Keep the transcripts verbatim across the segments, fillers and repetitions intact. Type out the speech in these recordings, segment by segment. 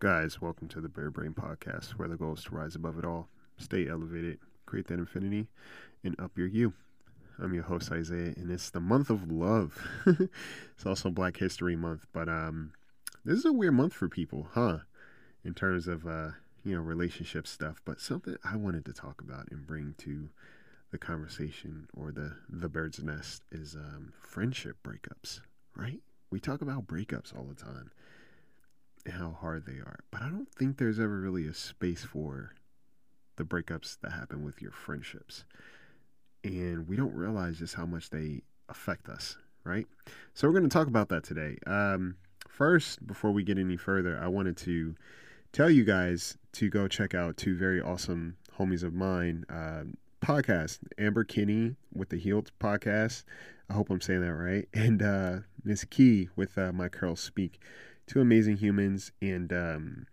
Guys, welcome to the Bare Brain Podcast, where the goal is to rise above it all, stay elevated, create that infinity, and up your you. I'm your host, Isaiah, and it's the month of love. It's also Black History Month, but um, this is a weird month for people, huh? In terms of, uh, you know, relationship stuff, but something I wanted to talk about and bring to the conversation or the, the bird's nest is um, friendship breakups, right? We talk about breakups all the time. How hard they are, but I don't think there's ever really a space for the breakups that happen with your friendships, and we don't realize just how much they affect us, right? So we're going to talk about that today. Um, first, before we get any further, I wanted to tell you guys to go check out two very awesome homies of mine uh, podcasts, Amber Kinney with the Heal-T podcast, I hope I'm saying that right, and uh, Miss Key with uh, My Curls Speak. Two amazing humans and um,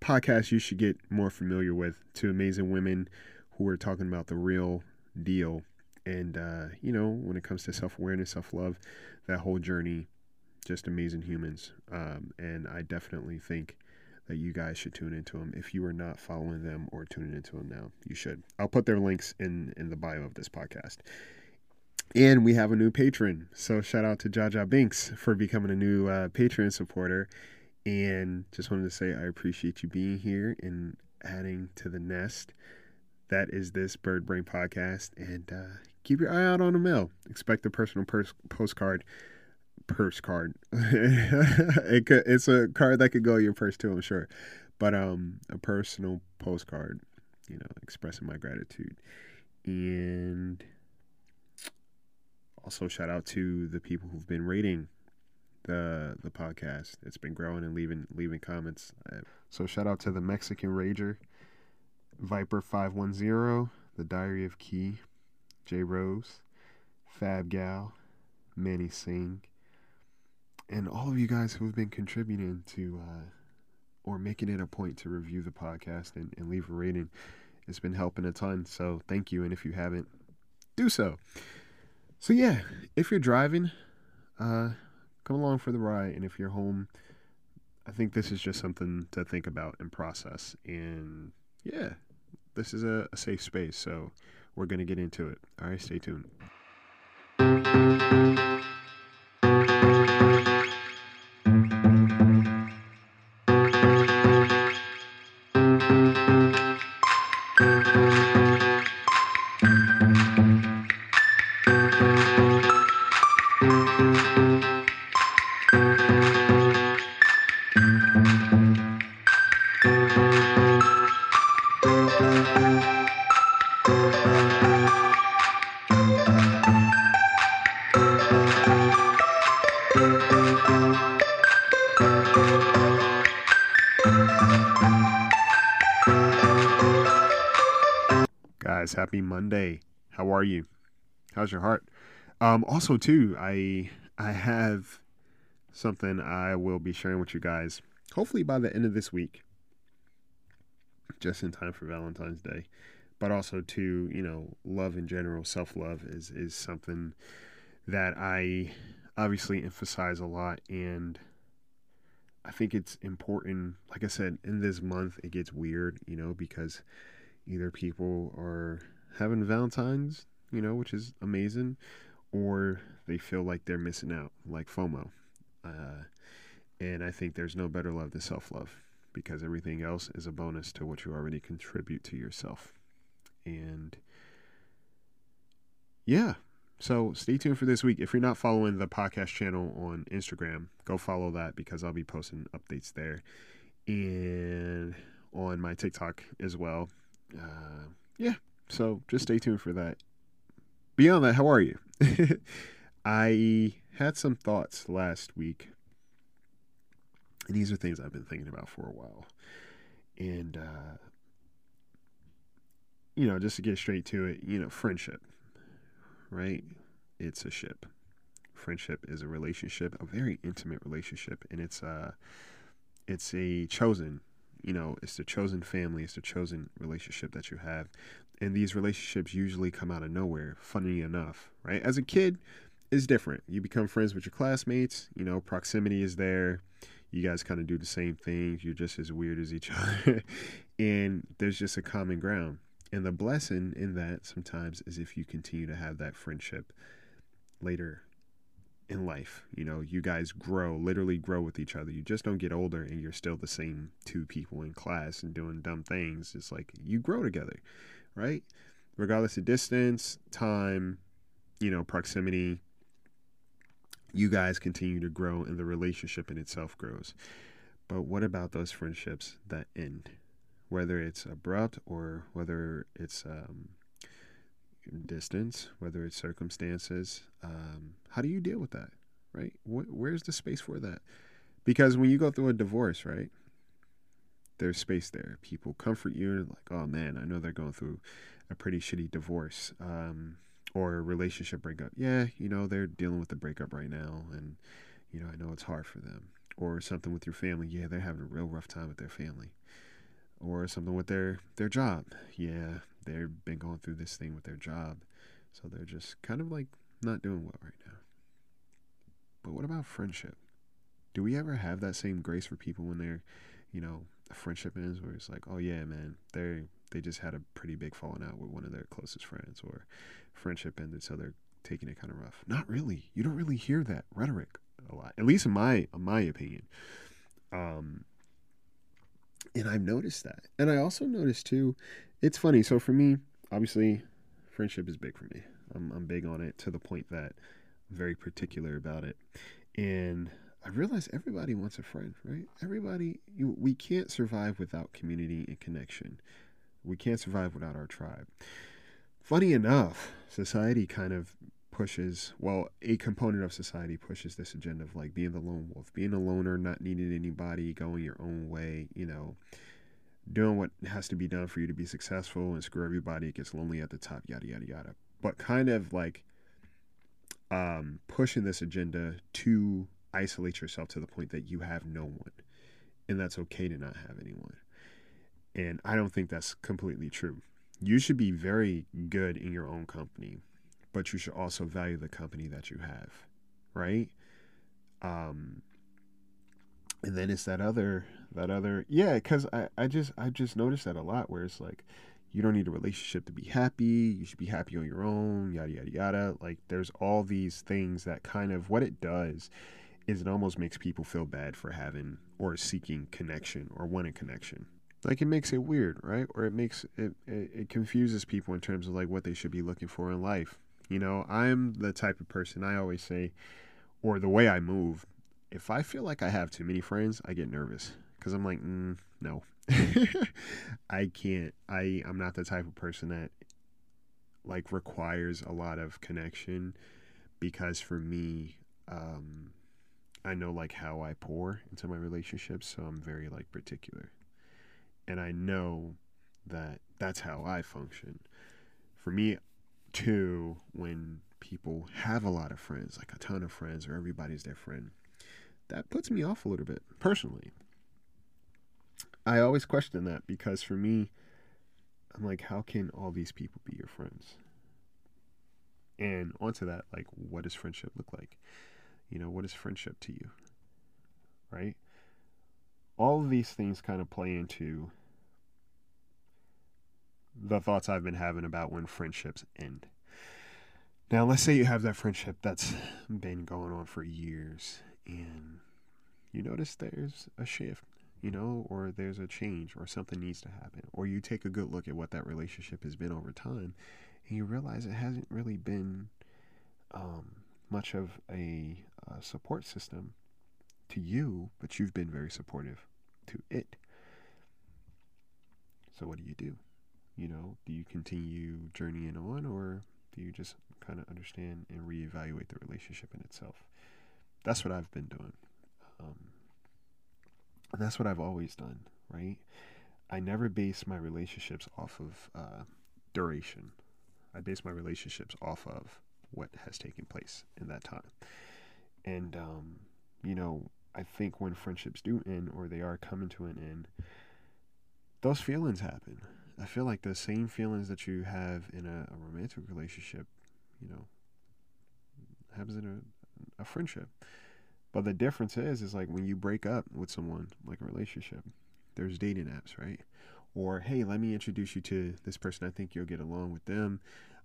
podcasts you should get more familiar with. Two amazing women who are talking about the real deal. And, uh, you know, when it comes to self-awareness, self-love, that whole journey, just amazing humans. Um, and I definitely think that you guys should tune into them. If you are not following them or tuning into them now, you should. I'll put their links in, in the bio of this podcast. And we have a new patron, so shout out to Jar Jar Binks for becoming a new uh, Patreon supporter. And just wanted to say I appreciate you being here and adding to the nest. That is this Bird Brain Podcast. And uh, keep your eye out on the mail. Expect a personal pers- postcard. Purse card. it could, it's a card that could go in your purse too, I'm sure. But um, a personal postcard, you know, expressing my gratitude. And also, shout out to the people who've been rating the the podcast. It's been growing and leaving leaving comments. So shout out to the Mexican Rager, Viper five ten, The Diary of Key, J. Rose, Fab Gal, Manny Singh, and all of you guys who have been contributing to uh, or making it a point to review the podcast and, and leave a rating. It's been helping a ton, so thank you. And if you haven't, do so. So yeah, if you're driving, uh, come along for the ride. And if you're home, I think this is just something to think about and process. And yeah, this is a, a safe space, so we're going to get into it. All right, stay tuned. Happy Monday. How are you? How's your heart? Um, also, too, I I have something I will be sharing with you guys, hopefully by the end of this week, just in time for Valentine's Day. But also, too, you know, love in general, self-love is, is something that I obviously emphasize a lot. And I think it's important, like I said, in this month, it gets weird, you know, because either people are having Valentine's, you know, which is amazing, or they feel like they're missing out, like FOMO. Uh, and I think there's no better love than self-love, because everything else is a bonus to what you already contribute to yourself. And yeah, so stay tuned for this week. If you're not following the podcast channel on Instagram, go follow that, because I'll be posting updates there. And on my TikTok as well. Uh, yeah, so just stay tuned for that. Beyond that, how are you? I had some thoughts last week, and these are things I've been thinking about for a while. And, uh, you know, just to get straight to it, you know, friendship, right? It's a ship. Friendship is a relationship, a very intimate relationship, and it's, uh, it's a chosen You know, it's the chosen family, it's the chosen relationship that you have. And these relationships usually come out of nowhere, funny enough, right? As a kid, it's different. You become friends with your classmates, you know, proximity is there. You guys kind of do the same things. You're just as weird as each other. And there's just a common ground. And the blessing in that sometimes is if you continue to have that friendship later in life. You know, you guys grow, literally grow with each other. You just don't get older and you're still the same two people in class and doing dumb things. It's like you grow together, right? Regardless of distance, time, you know, proximity, you guys continue to grow and the relationship in itself grows. But what about those friendships that end? Whether it's abrupt or whether it's um, distance, whether it's circumstances, um, how do you deal with that, right? What, where's the space for that? Because when you go through a divorce, right, there's space there. People comfort you like, oh, man, I know they're going through a pretty shitty divorce um, or a relationship breakup. Yeah, you know, they're dealing with the breakup right now, and, you know, I know it's hard for them. Or something with your family. Yeah, they're having a real rough time with their family. Or something with their, their job. Yeah, they've been going through this thing with their job. So they're just kind of like not doing well right now. But what about friendship? Do we ever have that same grace for people when they're, you know, a friendship ends where it's like, oh yeah, man, they they just had a pretty big falling out with one of their closest friends, or friendship ended so they're taking it kind of rough. Not really. You don't really hear that rhetoric a lot, at least in my in my opinion. Um, And I've noticed that. And I also noticed, too, it's funny. So for me, obviously, friendship is big for me. I'm, I'm big on it to the point that I'm very particular about it. And I realize everybody wants a friend, right? Everybody, you, we can't survive without community and connection. We can't survive without our tribe. Funny enough, society kind of pushes, well, a component of society pushes this agenda of like being the lone wolf, being a loner, not needing anybody, going your own way, you know, doing what has to be done for you to be successful and screw everybody. It gets lonely at the top, yada, yada, yada. But kind of like um, pushing this agenda to isolate yourself to the point that you have no one. And that's okay to not have anyone. And I don't think that's completely true. You should be very good in your own company, but you should also value the company that you have, right? Um, and then it's that other, that other, yeah, because I, I just I just noticed that a lot where it's like, you don't need a relationship to be happy, you should be happy on your own, yada, yada, yada. Like there's all these things that kind of, what it does is it almost makes people feel bad for having or seeking connection or wanting connection. Like it makes it weird, right? Or it makes, it, it, it confuses people in terms of like what they should be looking for in life. You know, I'm the type of person I always say, or the way I move, if I feel like I have too many friends, I get nervous because I'm like, mm, no, I can't. I, I'm not the type of person that like requires a lot of connection because for me, um, I know like how I pour into my relationships. So I'm very like particular and I know that that's how I function. For me, too, when people have a lot of friends, like a ton of friends, or everybody's their friend, that puts me off a little bit personally. I always question that because for me, I'm like, how can all these people be your friends? And onto that, like, what does friendship look like? You know, what is friendship to you? Right? All of these things kind of play into the thoughts I've been having about when friendships end. Now, let's say you have that friendship that's been going on for years and you notice there's a shift, you know, or there's a change or something needs to happen. Or you take a good look at what that relationship has been over time and you realize it hasn't really been um, much of a, a support system to you, but you've been very supportive to it. So what do you do? You know, do you continue journeying on or do you just kind of understand and reevaluate the relationship in itself? That's what I've been doing. Um, and that's what I've always done, right? I never base my relationships off of uh, duration. I base my relationships off of what has taken place in that time. And, um, you know, I think when friendships do end or they are coming to an end, those feelings happen. I feel like the same feelings that you have in a, a romantic relationship, you know, happens in a, a friendship. But the difference is, is like when you break up with someone, like a relationship, there's dating apps, right? Or, hey, let me introduce you to this person. I think you'll get along with them.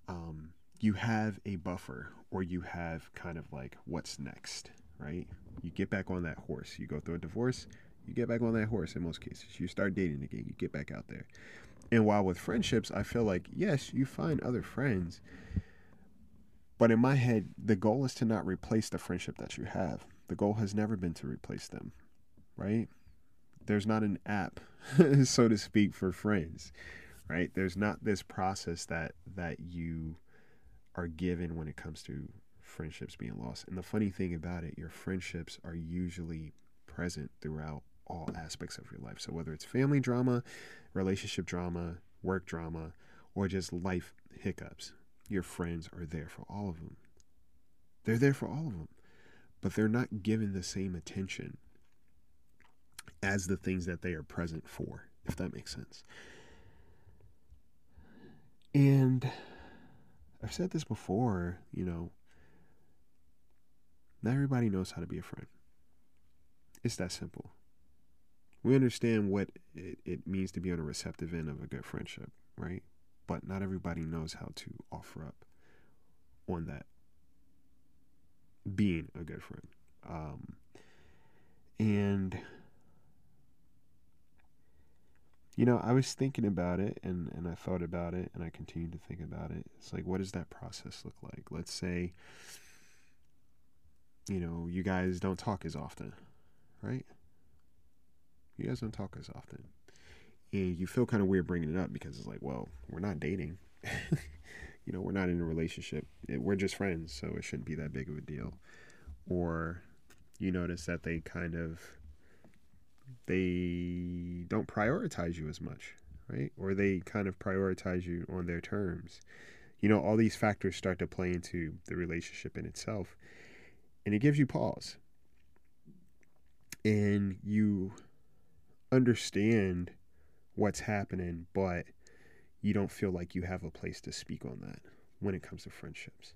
Um, you have a buffer, or you have kind of like what's next, right? You get back on that horse. You go through a divorce, you get back on that horse in most cases. You start dating again, you get back out there. And while with friendships, I feel like, yes, you find other friends. But in my head, the goal is to not replace the friendship that you have. The goal has never been to replace them, right? There's not an app, so to speak, for friends, right? There's not this process that that you are given when it comes to friendships being lost. And the funny thing about it, your friendships are usually present throughout all aspects of your life. So whether it's family drama, relationship drama, work drama, or just life hiccups, your friends are there for all of them. They're there for all of them, but they're not given the same attention as the things that they are present for, if that makes sense. And I've said this before, you know, not everybody knows how to be a friend. It's that simple. We understand what it, it means to be on a receptive end of a good friendship, right? But not everybody knows how to offer up on that, being a good friend. Um, and, you know, I was thinking about it, and, and I thought about it, and I continue to think about it. It's like, what does that process look like? Let's say, you know, you guys don't talk as often, right? You guys don't talk as often. And you feel kind of weird bringing it up because it's like, well, we're not dating. You know, we're not in a relationship. It, we're just friends, so it shouldn't be that big of a deal. Or you notice that they kind of, they don't prioritize you as much, right? Or they kind of prioritize you on their terms. You know, all these factors start to play into the relationship in itself. And it gives you pause. And you understand what's happening, but you don't feel like you have a place to speak on that when it comes to friendships.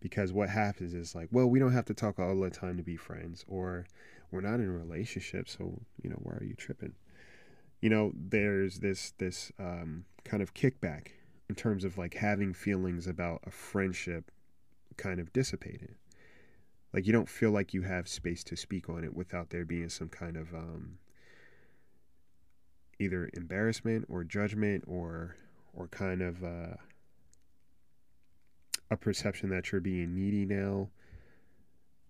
Because what happens is like, well, we don't have to talk all the time to be friends, or we're not in a relationship, so, you know, why are you tripping? You know, there's this this um, kind of kickback in terms of like having feelings about a friendship kind of dissipating. Like, you don't feel like you have space to speak on it without there being some kind of um, either embarrassment or judgment or or kind of uh, a perception that you're being needy now.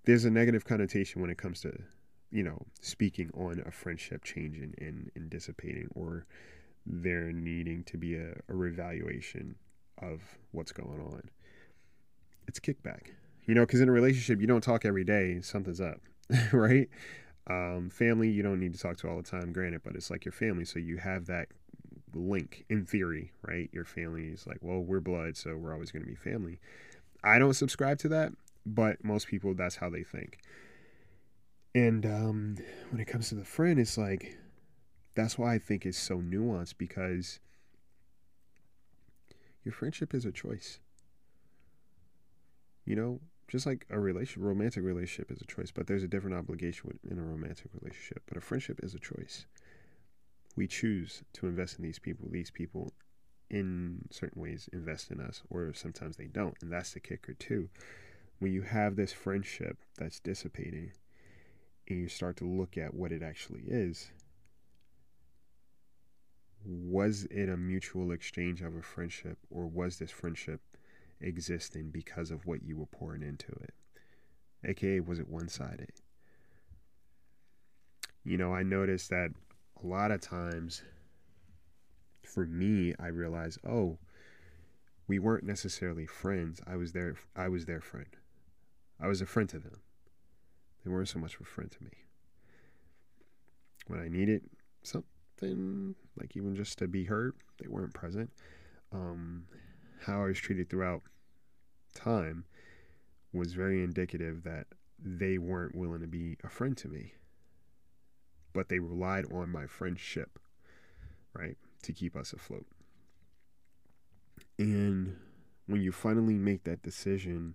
There's a negative connotation when it comes to, you know, speaking on a friendship changing and, and dissipating, or there needing to be a, a reevaluation of what's going on. It's kickback, you know, because in a relationship, you don't talk every day. Something's up, right? Um, family, you don't need to talk to all the time, granted, but it's like your family. So you have that link in theory, right? Your family is like, well, we're blood, so we're always going to be family. I don't subscribe to that, but most people, that's how they think. And um, when it comes to the friend, it's like, that's why I think it's so nuanced, because your friendship is a choice. You know, just like a relation, romantic relationship is a choice, but there's a different obligation in a romantic relationship. But a friendship is a choice. We choose to invest in these people. These people, in certain ways, invest in us, or sometimes they don't. And that's the kicker, too. When you have this friendship that's dissipating, and you start to look at what it actually is, was it a mutual exchange of a friendship, or was this friendship existing because of what you were pouring into it? A K A, was it one-sided? You know, I noticed that a lot of times, for me, I realized, oh, we weren't necessarily friends. I was their, I was their friend. I was a friend to them. They weren't so much a friend to me. When I needed something, like even just to be heard, they weren't present. Um... How I was treated throughout time was very indicative that they weren't willing to be a friend to me, but they relied on my friendship, right, to keep us afloat. And when you finally make that decision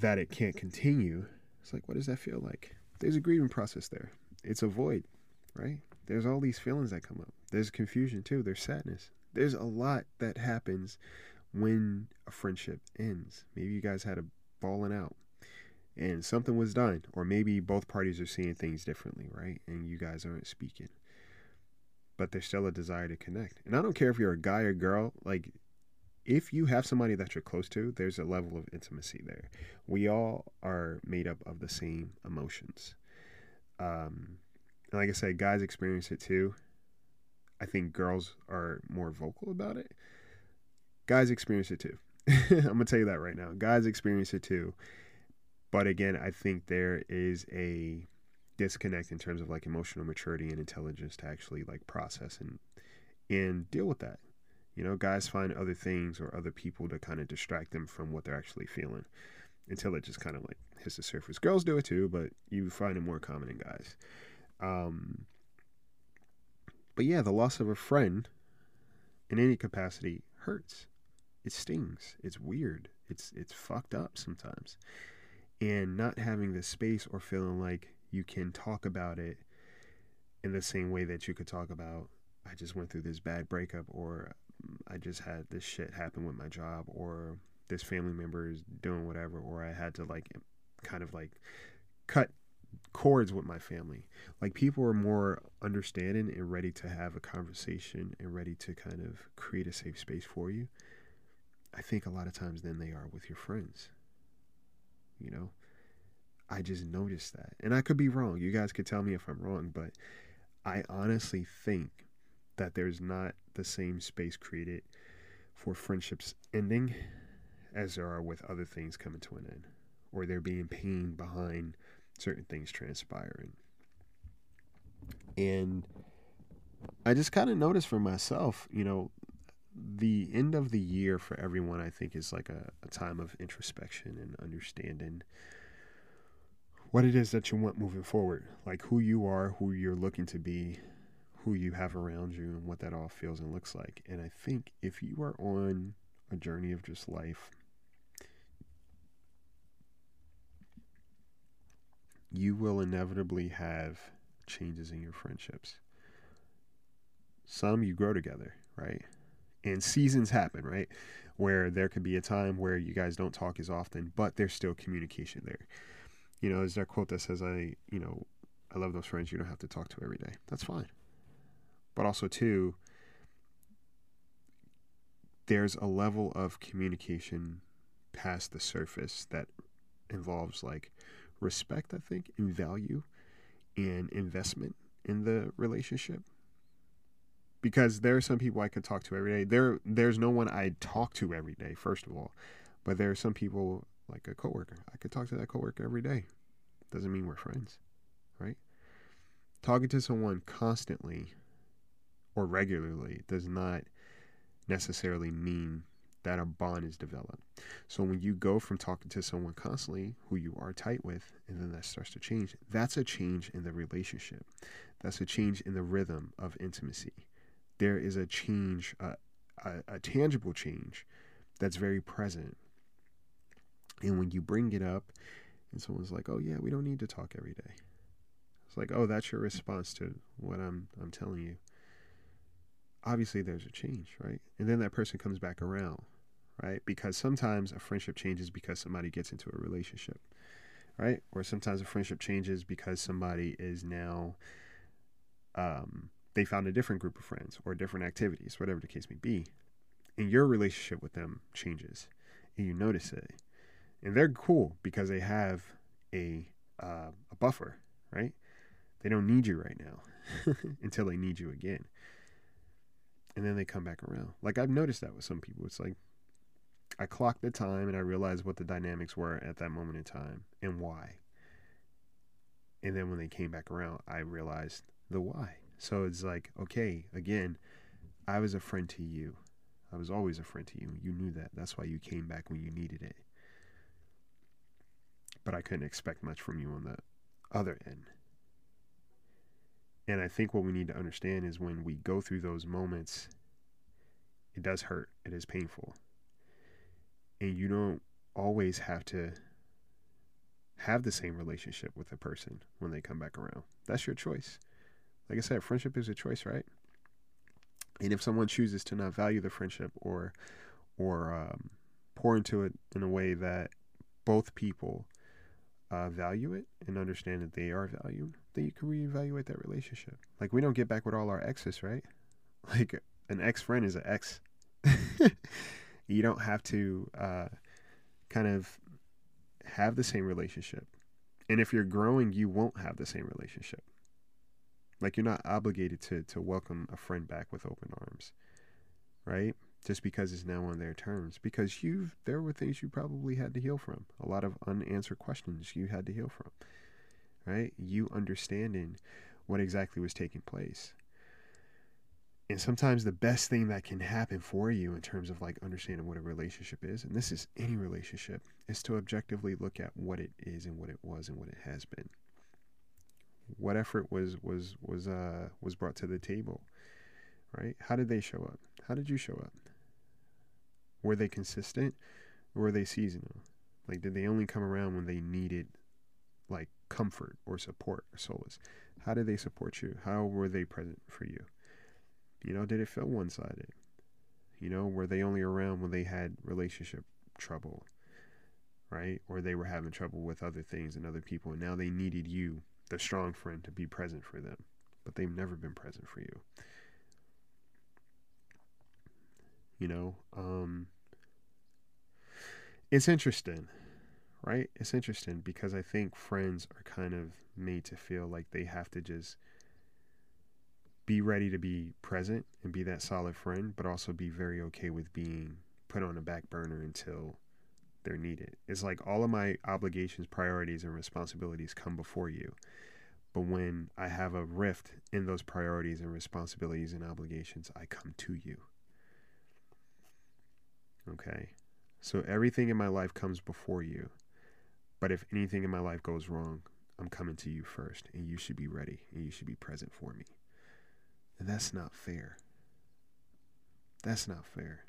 that it can't continue, it's like, what does that feel like? There's a grieving process there. It's a void, right? There's all these feelings that come up. There's confusion too. There's sadness. There's a lot that happens when a friendship ends. Maybe you guys had a falling out and something was done, or maybe both parties are seeing things differently, right? And you guys aren't speaking, but there's still a desire to connect. And I don't care if you're a guy or girl, like if you have somebody that you're close to, there's a level of intimacy there. We all are made up of the same emotions. Um, and like I said, guys experience it too. I think girls are more vocal about it. Guys experience it too. I'm going to tell you that right now. Guys experience it too. But again, I think there is a disconnect in terms of like emotional maturity and intelligence to actually like process and and deal with that. You know, guys find other things or other people to kind of distract them from what they're actually feeling until it just kind of like hits the surface. Girls do it too, but you find it more common in guys. Um, but yeah, the loss of a friend in any capacity hurts. It stings. It's weird. It's it's fucked up sometimes. And not having the space or feeling like you can talk about it in the same way that you could talk about, I just went through this bad breakup, or I just had this shit happen with my job, or this family member is doing whatever, or I had to like kind of like cut cords with my family. Like people are more understanding and ready to have a conversation and ready to kind of create a safe space for you, I think, a lot of times than they are with your friends. You know, I just noticed that. And I could be wrong. You guys could tell me if I'm wrong, but I honestly think that there's not the same space created for friendships ending as there are with other things coming to an end, or there being pain behind certain things transpiring. And I just kind of noticed for myself, you know, the end of the year for everyone, I think, is like a, a time of introspection and understanding what it is that you want moving forward, like who you are, who you're looking to be, who you have around you, and what that all feels and looks like. And I think if you are on a journey of just life, you will inevitably have changes in your friendships. Some you grow together, right? And seasons happen, right? Where there could be a time where you guys don't talk as often, but there's still communication there. You know, there's that quote that says, I, you know, I love those friends you don't have to talk to every day. That's fine. But also too, there's a level of communication past the surface that involves like respect, I think, and value and investment in the relationship. Because there are some people I could talk to every day. There, there's no one I talk to every day, first of all. But there are some people, like a coworker. I could talk to that coworker every day. Doesn't mean we're friends, right? Talking to someone constantly or regularly does not necessarily mean that a bond is developed. So when you go from talking to someone constantly who you are tight with, and then that starts to change, that's a change in the relationship. That's a change in the rhythm of intimacy. There is a change, a, a, a tangible change that's very present. And when you bring it up and someone's like, oh yeah, we don't need to talk every day. It's like, oh, that's your response to what I'm I'm telling you. Obviously there's a change, right? And then that person comes back around, right? Because sometimes a friendship changes because somebody gets into a relationship, right? Or sometimes a friendship changes because somebody is now... um. they found a different group of friends or different activities, whatever the case may be, and your relationship with them changes and you notice it, and they're cool because they have a, uh, a buffer, right? They don't need you right now until they need you again. And then they come back around. Like I've noticed that with some people. It's like, I clocked the time and I realized what the dynamics were at that moment in time and why. And then when they came back around, I realized the why. So it's like, okay, again, I was a friend to you. I was always a friend to you. You knew that. That's why you came back when you needed it. But I couldn't expect much from you on the other end. And I think what we need to understand is when we go through those moments, it does hurt. It is painful. And you don't always have to have the same relationship with a person when they come back around. That's your choice. Like I said, friendship is a choice, right? And if someone chooses to not value the friendship or or um, pour into it in a way that both people uh, value it and understand that they are valued, then you can reevaluate that relationship. Like, we don't get back with all our exes, right? Like, an ex-friend is an ex. You don't have to uh, kind of have the same relationship. And if you're growing, you won't have the same relationship. Like, you're not obligated to to welcome a friend back with open arms, right? Just because it's now on their terms. Because you've there were things you probably had to heal from. A lot of unanswered questions you had to heal from, right? You understanding what exactly was taking place. And sometimes the best thing that can happen for you in terms of, like, understanding what a relationship is, and this is any relationship, is to objectively look at what it is and what it was and what it has been. What effort was was was uh was brought to the table, right? How did they show up? How did you show up? Were they consistent, or were they seasonal? Like, did they only come around when they needed, like, comfort or support or solace? How did they support you? How were they present for you? You know, did it feel one-sided? You know, were they only around when they had relationship trouble, right? Or they were having trouble with other things and other people, and now they needed you, the strong friend, to be present for them, but they've never been present for you. You know, um, it's interesting, right? It's interesting because I think friends are kind of made to feel like they have to just be ready to be present and be that solid friend, but also be very okay with being put on a back burner until they're needed. It's like all of my obligations, priorities, and responsibilities come before you. But when I have a rift in those priorities and responsibilities and obligations, I come to you. Okay? So everything in my life comes before you. But if anything in my life goes wrong, I'm coming to you first, and you should be ready, and you should be present for me. And that's not fair. That's not fair.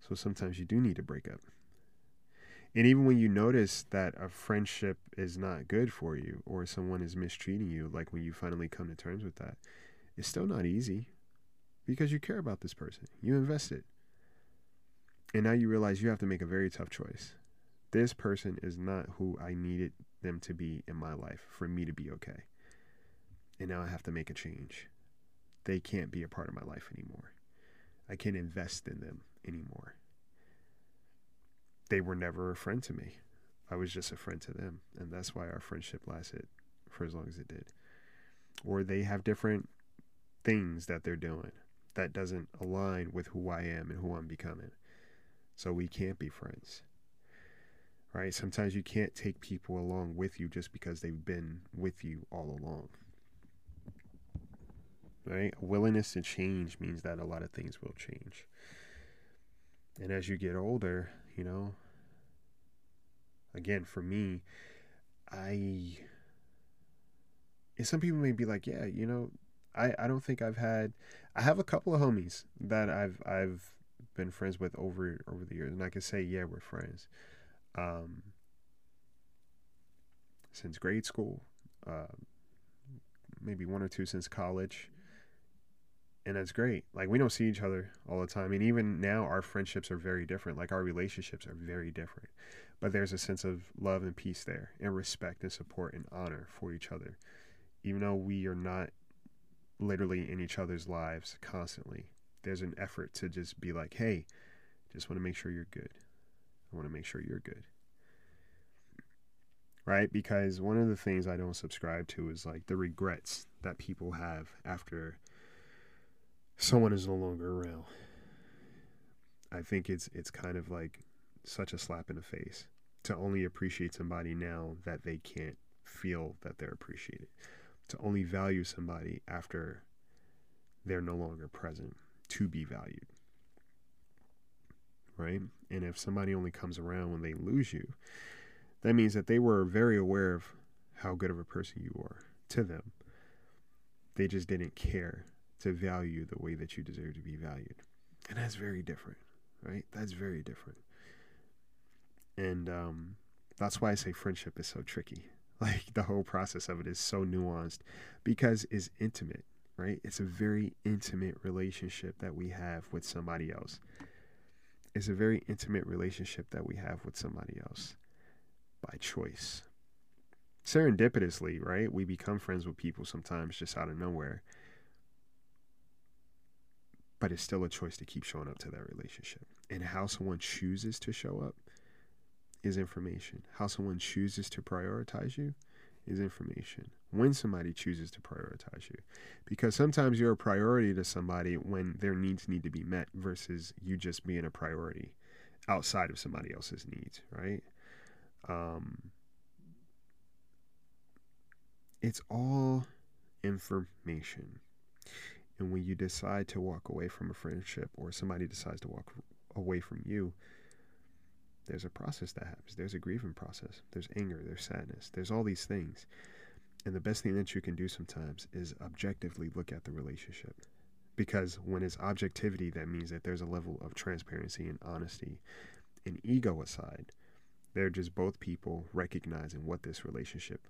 So sometimes you do need to break up. And even when you notice that a friendship is not good for you, or someone is mistreating you, like when you finally come to terms with that, it's still not easy because you care about this person. You invested. And now you realize you have to make a very tough choice. This person is not who I needed them to be in my life for me to be okay. And now I have to make a change. They can't be a part of my life anymore. I can't invest in them anymore. They were never a friend to me. I was just a friend to them. And that's why our friendship lasted for as long as it did. Or they have different things that they're doing that doesn't align with who I am and who I'm becoming. So we can't be friends. Right? Sometimes you can't take people along with you just because they've been with you all along. Right? Willingness to change means that a lot of things will change. And as you get older, you know, again, for me, I, and some people may be like, yeah, you know, I, I don't think I've had, I have a couple of homies that I've, I've been friends with over, over the years. And I can say, yeah, we're friends. Um, since grade school, uh, maybe one or two since college. And that's great. Like, we don't see each other all the time. And even now, our friendships are very different. Like, our relationships are very different. But there's a sense of love and peace there, and respect and support and honor for each other. Even though we are not literally in each other's lives constantly, there's an effort to just be like, hey, just want to make sure you're good. I want to make sure you're good. Right? Because one of the things I don't subscribe to is, like, the regrets that people have after someone is no longer around. I think it's it's kind of like such a slap in the face to only appreciate somebody now that they can't feel that they're appreciated. To only value somebody after they're no longer present to be valued. Right? And if somebody only comes around when they lose you, that means that they were very aware of how good of a person you are to them. They just didn't care to value the way that you deserve to be valued. And that's very different, right? That's very different. And um, That's why I say friendship is so tricky. Like, the whole process of it is so nuanced because it's intimate, right? It's a very intimate relationship that we have with somebody else. It's a very intimate relationship that we have with somebody else by choice. Serendipitously, right? We become friends with people sometimes just out of nowhere. But it's still a choice to keep showing up to that relationship. And how someone chooses to show up is information. How someone chooses to prioritize you is information. When somebody chooses to prioritize you. Because sometimes you're a priority to somebody when their needs need to be met versus you just being a priority outside of somebody else's needs, right? Um, it's all information. And when you decide to walk away from a friendship or somebody decides to walk away from you, there's a process that happens. There's a grieving process. There's anger. There's sadness. There's all these things. And the best thing that you can do sometimes is objectively look at the relationship. Because when it's objectivity, that means that there's a level of transparency and honesty. And ego aside, they're just both people recognizing what this relationship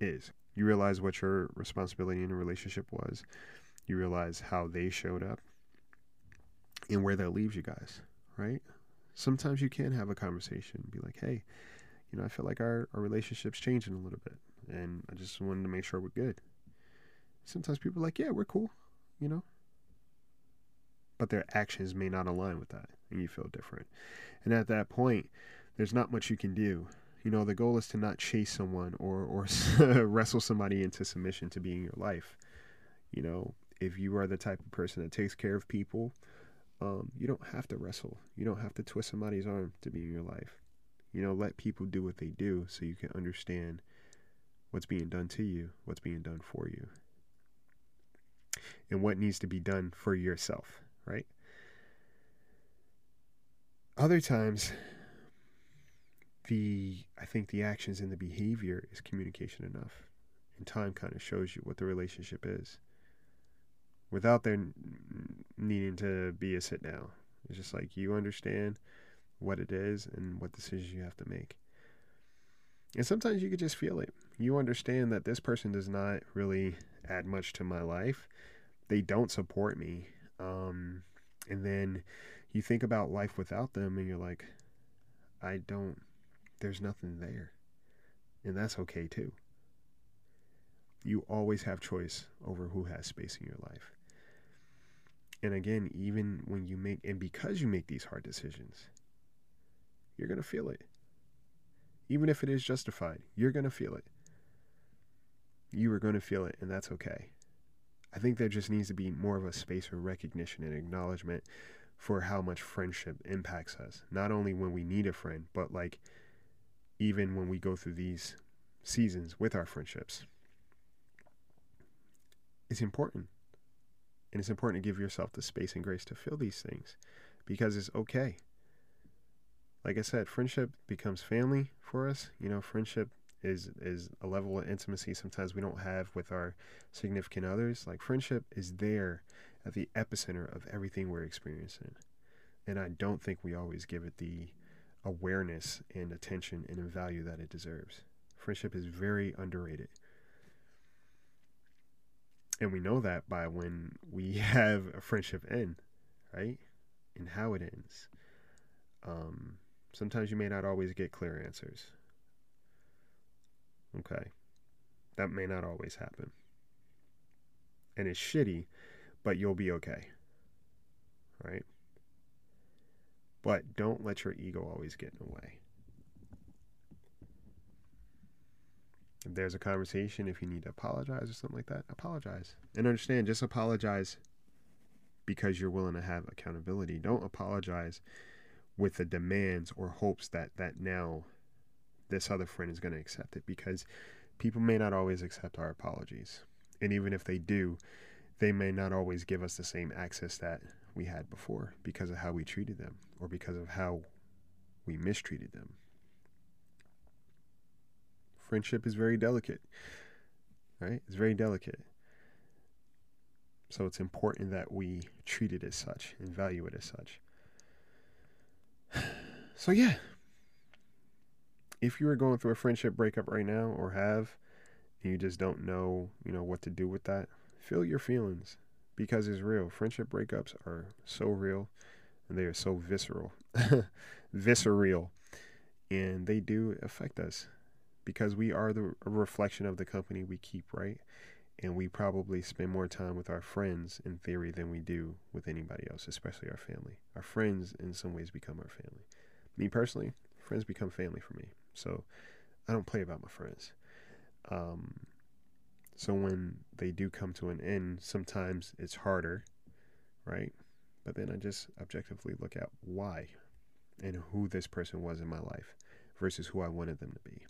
is. You realize what your responsibility in a relationship was. You realize how they showed up and where that leaves you guys, right? Sometimes you can have a conversation and be like, hey, you know, I feel like our, our relationship's changing a little bit and I just wanted to make sure we're good. Sometimes people are like, yeah, we're cool, you know, but their actions may not align with that and you feel different. And at that point, there's not much you can do. You know, the goal is to not chase someone or, or wrestle somebody into submission to being your life. You know, if you are the type of person that takes care of people, um, you don't have to wrestle. You don't have to twist somebody's arm to be in your life. You know, let people do what they do so you can understand what's being done to you, what's being done for you, and what needs to be done for yourself, right? Other times, the I think the actions and the behavior is communication enough. And time kind of shows you what the relationship is. Without there needing to be a sit down. It's just like you understand what it is and what decisions you have to make. And sometimes you could just feel it. You understand that this person does not really add much to my life. They don't support me. Um, and then you think about life without them and you're like, I don't, there's nothing there. And that's okay too. You always have choice over who has space in your life. And again, even when you make, and because you make these hard decisions, you're going to feel it. Even if it is justified, you're going to feel it. You are going to feel it, and that's okay. I think there just needs to be more of a space for recognition and acknowledgement for how much friendship impacts us. Not only when we need a friend, but like even when we go through these seasons with our friendships. It's important. And it's important to give yourself the space and grace to feel these things because it's okay. Like I said, friendship becomes family for us. You know, friendship is is a level of intimacy sometimes we don't have with our significant others. Like, friendship is there at the epicenter of everything we're experiencing. And I don't think we always give it the awareness and attention and the value that it deserves. Friendship is very underrated. And we know that by when we have a friendship end, right? And how it ends. Um, sometimes you may not always get clear answers. Okay. That may not always happen. And it's shitty, but you'll be okay. Right? But don't let your ego always get in the way. If there's a conversation, if you need to apologize or something like that, apologize. And understand, just apologize because you're willing to have accountability. Don't apologize with the demands or hopes that, that now this other friend is going to accept it, because people may not always accept our apologies. And even if they do, they may not always give us the same access that we had before because of how we treated them or because of how we mistreated them. Friendship is very delicate, right? It's very delicate. So it's important that we treat it as such and value it as such. So yeah, if you are going through a friendship breakup right now or have, and you just don't know, you know, what to do with that, feel your feelings because it's real. Friendship breakups are so real and they are so visceral, visceral, and they do affect us because we are the a reflection of the company we keep, right? And we probably spend more time with our friends in theory than we do with anybody else, especially our family. Our friends in some ways become our family. Me personally, friends become family for me. So I don't play about my friends. Um, so when they do come to an end, sometimes it's harder, right? But then I just objectively look at why and who this person was in my life versus who I wanted them to be.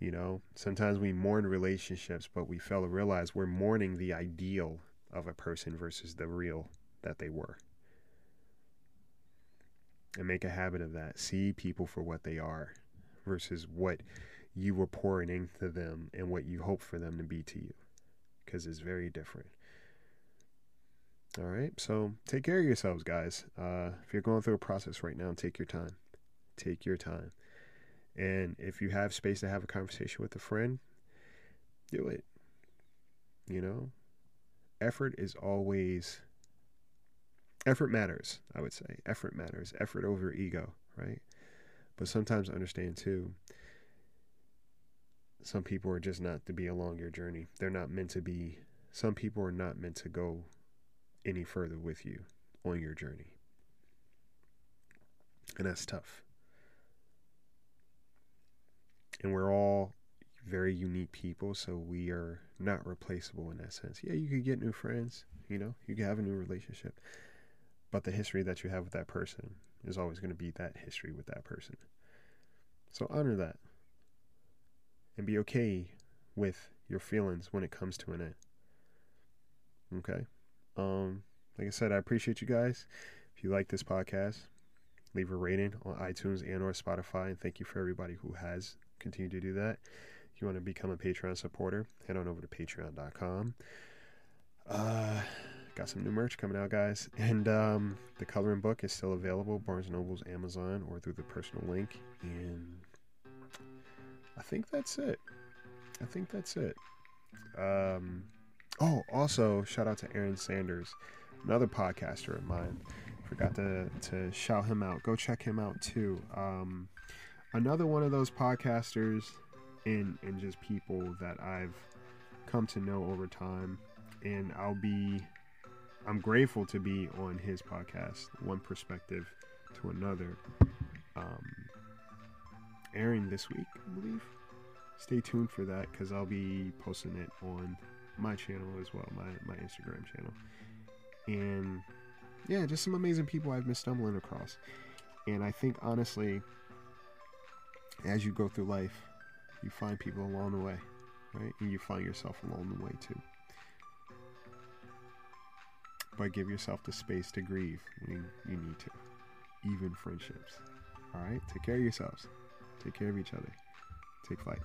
You know, sometimes we mourn relationships, but we fail to realize we're mourning the ideal of a person versus the real that they were. And make a habit of that. See people for what they are versus what you were pouring into them and what you hope for them to be to you, because it's very different. All right. So take care of yourselves, guys. Uh, if you're going through a process right now, take your time. Take your time. And if you have space to have a conversation with a friend, do it. You know, effort is always, effort matters, I would say. Effort matters. Effort over ego, right? But sometimes understand, too, some people are just not to be along your journey. They're not meant to be, some people are not meant to go any further with you on your journey. And that's tough. And we're all very unique people, so we are not replaceable in that sense. Yeah, you could get new friends, you know, you could have a new relationship. But the history that you have with that person is always going to be that history with that person. So honor that. And be okay with your feelings when it comes to an end. Okay? Um, like I said, I appreciate you guys. If you like this podcast, leave a rating on iTunes and or Spotify. And thank you for everybody who has continued to do that. If you want to become a Patreon supporter, head on over to patreon dot com. Uh, got some new merch coming out, guys. And um, the coloring book is still available. Barnes and Noble's, Amazon, or through the personal link. And I think that's it. I think that's it. Um, oh, also, shout out to Aaron Sanders, another podcaster of mine. Forgot to, to shout him out. Go check him out too. Um, another one of those podcasters and, and just people that I've come to know over time. And I'll be, I'm grateful to be on his podcast, One Perspective to Another, um, airing this week, I believe. Stay tuned for that because I'll be posting it on my channel as well, my, my Instagram channel. And yeah, just some amazing people I've been stumbling across. And I think, honestly, as you go through life, you find people along the way, right? And you find yourself along the way, too. But give yourself the space to grieve when you need to. Even friendships. All right? Take care of yourselves. Take care of each other. Take flight.